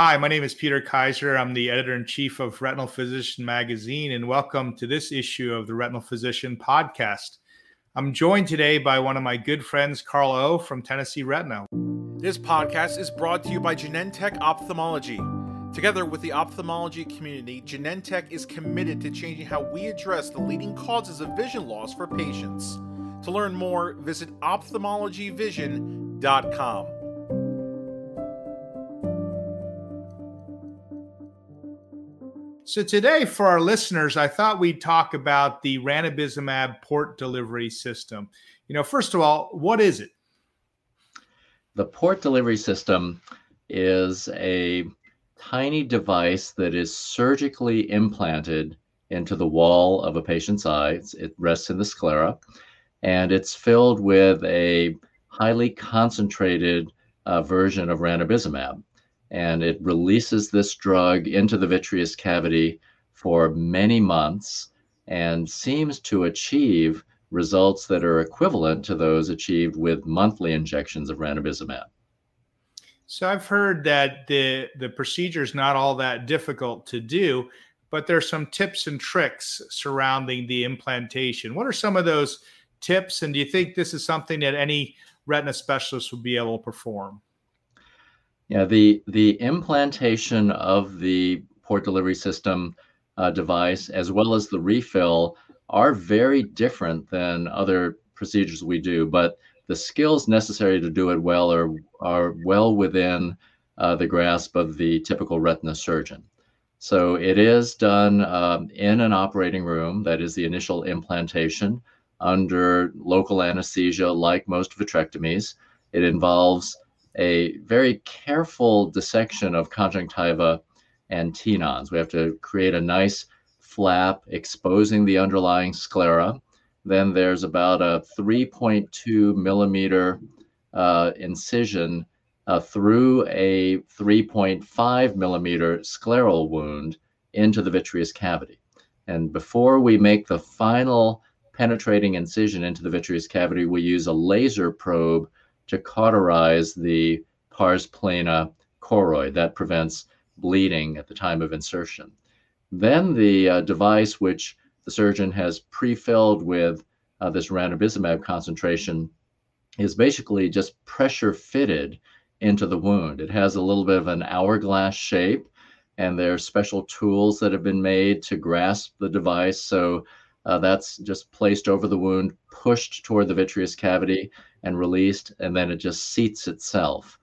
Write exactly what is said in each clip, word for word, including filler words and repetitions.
Hi, my name is Peter Kaiser. I'm the editor-in-chief of Retinal Physician Magazine, and welcome to this issue of the Retinal Physician Podcast. I'm joined today by one of my good friends, Carl O. from Tennessee Retina. This podcast is brought to you by Genentech Ophthalmology. Together with the ophthalmology community, Genentech is committed to changing how we address the leading causes of vision loss for patients. To learn more, visit ophthalmology vision dot com. So today, for our listeners, I thought we'd talk about the ranibizumab port delivery system. You know, first of all, what is it? The port delivery system is a tiny device that is surgically implanted into the wall of a patient's eye. It rests in the sclera, and it's filled with a highly concentrated uh, version of ranibizumab. And it releases this drug into the vitreous cavity for many months and seems to achieve results that are equivalent to those achieved with monthly injections of ranibizumab. So I've heard that the, the procedure is not all that difficult to do, but there are some tips and tricks surrounding the implantation. What are some of those tips? And do you think this is something that any retina specialist would be able to perform? Yeah, the the implantation of the port delivery system uh, device, as well as the refill, are very different than other procedures we do, but the skills necessary to do it well are, are well within uh, the grasp of the typical retina surgeon. So it is done um, in an operating room, that is the initial implantation, under local anesthesia like most vitrectomies. It involves a very careful dissection of conjunctiva and tenons. We have to create a nice flap exposing the underlying sclera. Then there's about a three point two millimeter uh, incision uh, through a three point five millimeter scleral wound into the vitreous cavity. And before we make the final penetrating incision into the vitreous cavity, we use a laser probe to cauterize the pars plana choroid. That prevents bleeding at the time of insertion. Then the uh, device, which the surgeon has pre-filled with uh, this ranibizumab concentration, is basically just pressure fitted into the wound. It has a little bit of an hourglass shape, and there are special tools that have been made to grasp the device. So uh, that's just placed over the wound, pushed toward the vitreous cavity, and released, and then it just seats itself.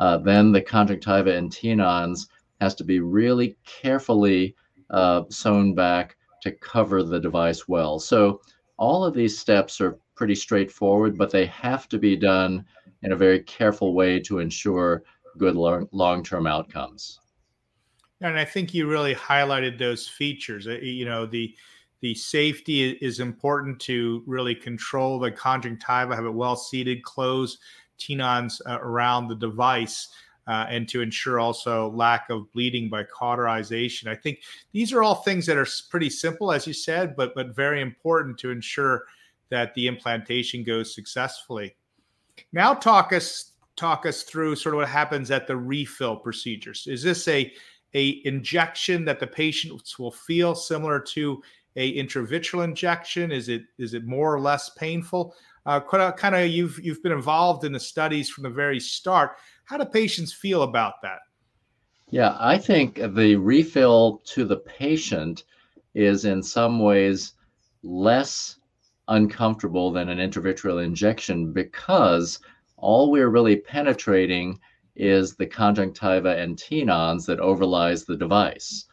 Uh, then the conjunctiva and tenons has to be really carefully uh, sewn back to cover the device well. So all of these steps are pretty straightforward, but they have to be done in a very careful way to ensure good long- long-term outcomes. And I think you really highlighted those features. You know, the The safety is important to really control the conjunctiva, have it well seated, close tenons uh, around the device, uh, and to ensure also lack of bleeding by cauterization. I think these are all things that are pretty simple, as you said, but but very important to ensure that the implantation goes successfully. Now talk us talk us through sort of what happens at the refill procedures. Is this a a injection that the patients will feel similar to a intravitreal injection? Is it is it more or less painful? Uh, kind of you've you've been involved in the studies from the very start. How do patients feel about that? Yeah, I think the refill to the patient is in some ways less uncomfortable than an intravitreal injection, because all we're really penetrating is the conjunctiva and tenons that overlies the device.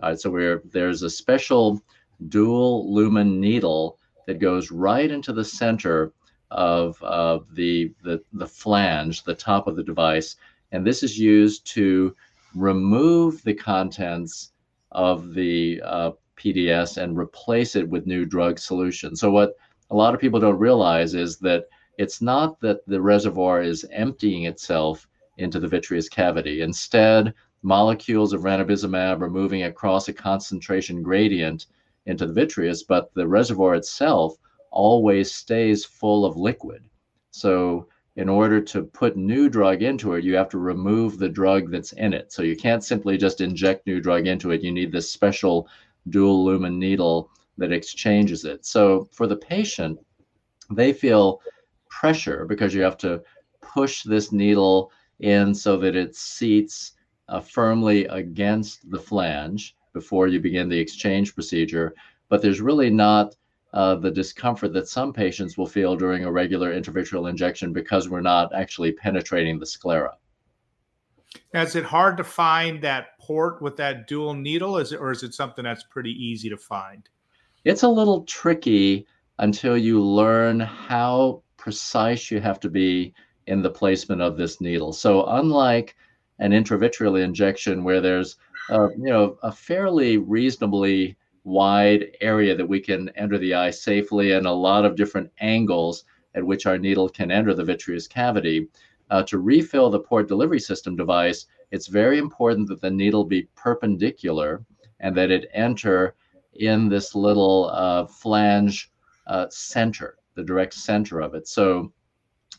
All right, so we're there's a special dual lumen needle that goes right into the center of uh, the, the the flange, the top of the device. And this is used to remove the contents of the uh, P D S and replace it with new drug solution. So what a lot of people don't realize is that it's not that the reservoir is emptying itself into the vitreous cavity. Instead, molecules of ranibizumab are moving across a concentration gradient into the vitreous, but the reservoir itself always stays full of liquid. So in order to put new drug into it, you have to remove the drug that's in it. So you can't simply just inject new drug into it. You need this special dual lumen needle that exchanges it. So for the patient, they feel pressure because you have to push this needle in so that it seats uh, firmly against the flange before you begin the exchange procedure. But there's really not uh, the discomfort that some patients will feel during a regular intravitreal injection because we're not actually penetrating the sclera. Now, is it hard to find that port with that dual needle, is it, or is it something that's pretty easy to find? It's a little tricky until you learn how precise you have to be in the placement of this needle. So unlike an intravitreal injection where there's a, you know, a fairly reasonably wide area that we can enter the eye safely and a lot of different angles at which our needle can enter the vitreous cavity, uh, to refill the port delivery system device, it's very important that the needle be perpendicular and that it enter in this little uh, flange uh, center, the direct center of it. So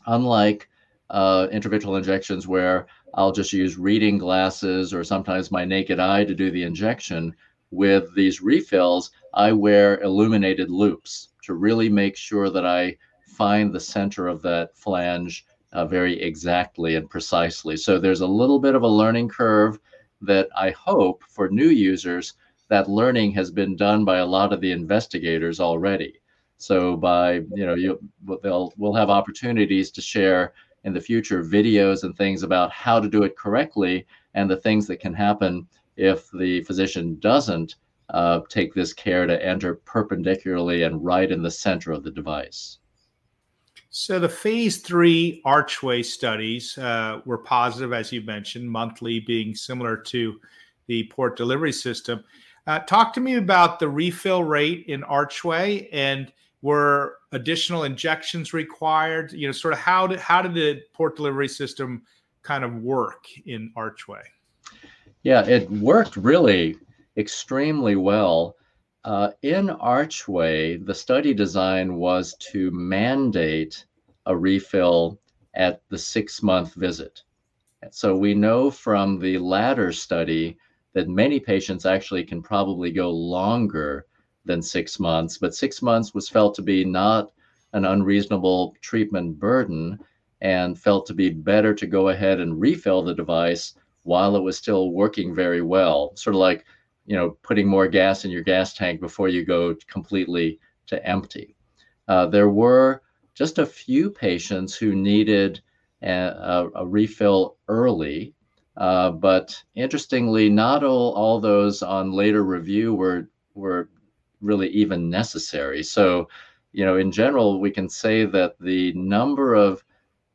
unlike uh, intravitreal injections where I'll just use reading glasses or sometimes my naked eye to do the injection, with these refills, I wear illuminated loops to really make sure that I find the center of that flange uh, very exactly and precisely. So there's a little bit of a learning curve that I hope for new users, that learning has been done by a lot of the investigators already. So by, you know, you, they'll, we'll have opportunities to share in the future videos and things about how to do it correctly and the things that can happen if the physician doesn't uh, take this care to enter perpendicularly and right in the center of the device. So the phase three Archway studies uh, were positive, as you mentioned, monthly being similar to the port delivery system. Uh, talk to me about the refill rate in Archway, and were additional injections required? You know, sort of how did, how did the port delivery system kind of work in Archway? Yeah, it worked really extremely well. Uh, in Archway, the study design was to mandate a refill at the six-month visit. So we know from the Ladder study that many patients actually can probably go longer than six months, but six months was felt to be not an unreasonable treatment burden and felt to be better to go ahead and refill the device while it was still working very well, sort of like, you know, putting more gas in your gas tank before you go completely to empty. Uh, there were just a few patients who needed a, a refill early, uh, but interestingly, not all, all those on later review were were really even necessary. So, you know, in general, we can say that the number of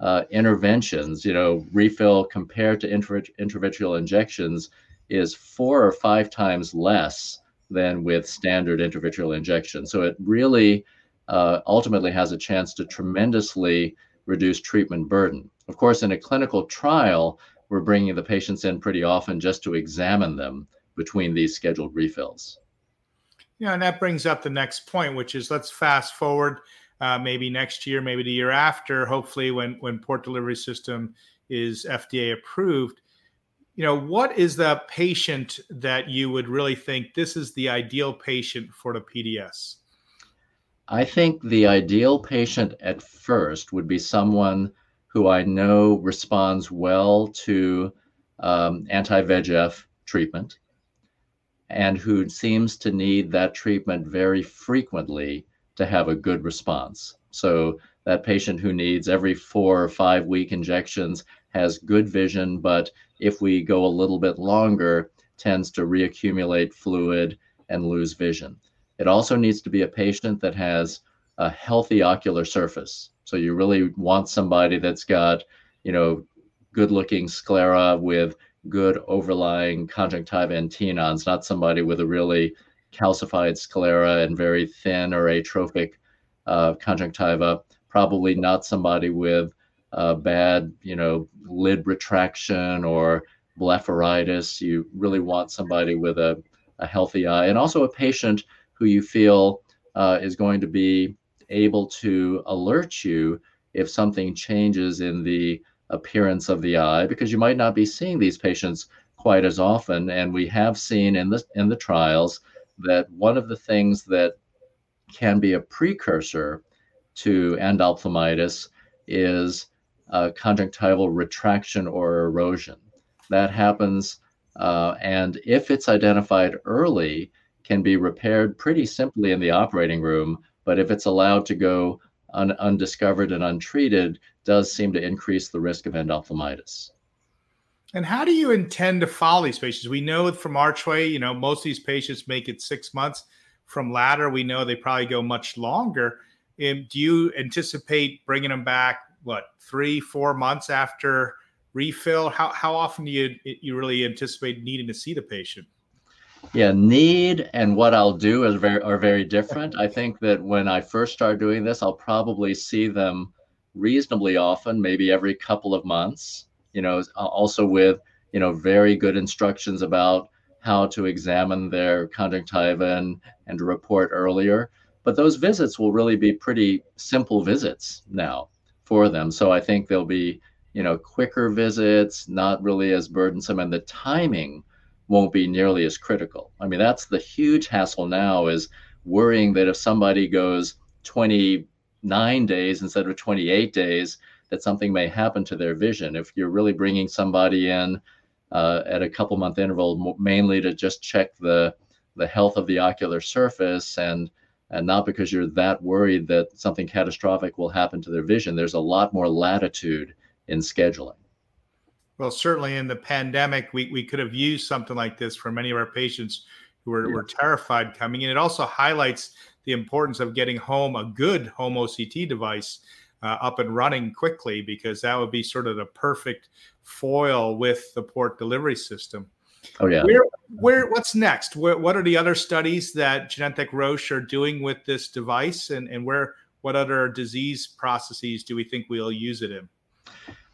Uh, interventions, you know, refill compared to intravit- intravitreal injections is four or five times less than with standard intravitreal injections. So it really uh, ultimately has a chance to tremendously reduce treatment burden. Of course, in a clinical trial, we're bringing the patients in pretty often just to examine them between these scheduled refills. Yeah, and that brings up the next point, which is let's fast forward. Uh, maybe next year, maybe the year after, hopefully when, when port delivery system is F D A approved, you know, what is the patient that you would really think this is the ideal patient for the P D S? I think the ideal patient at first would be someone who I know responds well to um, anti-V E G F treatment and who seems to need that treatment very frequently to have a good response. So that patient who needs every four or five week injections has good vision, but if we go a little bit longer, tends to reaccumulate fluid and lose vision. It also needs to be a patient that has a healthy ocular surface. So you really want somebody that's got, you know, good looking sclera with good overlying conjunctiva and tenons, not somebody with a really calcified sclera and very thin or atrophic uh, conjunctiva, probably not somebody with uh, bad, you know, lid retraction or blepharitis. You really want somebody with a, a healthy eye, and also a patient who you feel uh, is going to be able to alert you if something changes in the appearance of the eye, because you might not be seeing these patients quite as often. And we have seen in the, in the trials that one of the things that can be a precursor to endophthalmitis is uh, conjunctival retraction or erosion. That happens, uh, and if it's identified early, can be repaired pretty simply in the operating room, but if it's allowed to go un- undiscovered and untreated, does seem to increase the risk of endophthalmitis. And how do you intend to follow these patients? We know from Archway, you know, most of these patients make it six months. From Ladder, we know they probably go much longer. And do you anticipate bringing them back, what, three, four months after refill? How how often do you you really anticipate needing to see the patient? Yeah, need and what I'll do is very, are very different. I think that when I first start doing this, I'll probably see them reasonably often, maybe every couple of months, you know, also with, you know, very good instructions about how to examine their conjunctiva and, and to report earlier. But those visits will really be pretty simple visits now for them. So I think they'll be, you know, quicker visits, not really as burdensome, and the timing won't be nearly as critical. I mean, that's the huge hassle now, is worrying that if somebody goes twenty-nine days instead of twenty-eight days, that something may happen to their vision. If you're really bringing somebody in uh, at a couple month interval, mainly to just check the, the health of the ocular surface, and and not because you're that worried that something catastrophic will happen to their vision, there's a lot more latitude in scheduling. Well, certainly in the pandemic, we, we could have used something like this for many of our patients who were, yeah. were terrified coming in. It also highlights the importance of getting home a good home O C T device uh, up and running quickly, because that would be sort of the perfect foil with the port delivery system. Oh, yeah. Where, where, what's next? Where, what are the other studies that Genentech Roche are doing with this device, and, and where, what other disease processes do we think we'll use it in?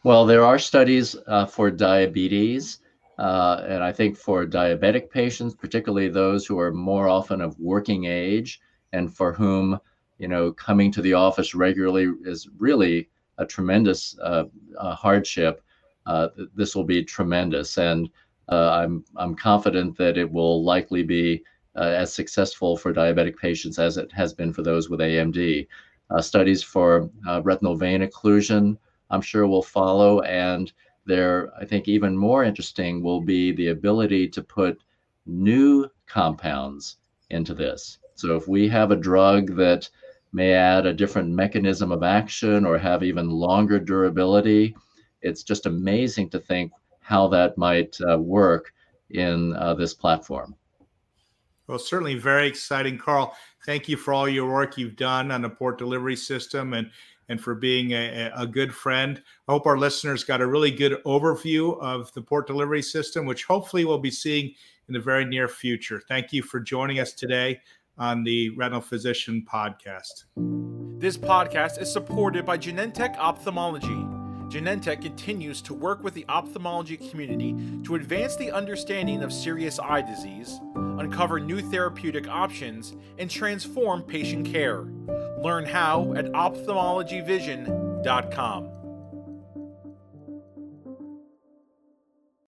Well, there are studies uh, for diabetes, uh, and I think for diabetic patients, particularly those who are more often of working age and for whom, you know, coming to the office regularly is really a tremendous uh, uh, hardship. Uh, this will be tremendous. And Uh, I'm I'm confident that it will likely be uh, as successful for diabetic patients as it has been for those with A M D. Uh, studies for uh, retinal vein occlusion, I'm sure, will follow, and there, I think, even more interesting will be the ability to put new compounds into this. So if we have a drug that may add a different mechanism of action or have even longer durability, it's just amazing to think how that might uh, work in uh, this platform. Well, certainly very exciting, Carl. Thank you for all your work you've done on the port delivery system, and, and for being a, a good friend. I hope our listeners got a really good overview of the port delivery system, which hopefully we'll be seeing in the very near future. Thank you for joining us today on the Retinal Physician Podcast. This podcast is supported by Genentech Ophthalmology. Genentech continues to work with the ophthalmology community to advance the understanding of serious eye disease, uncover new therapeutic options, and transform patient care. Learn how at ophthalmology vision dot com.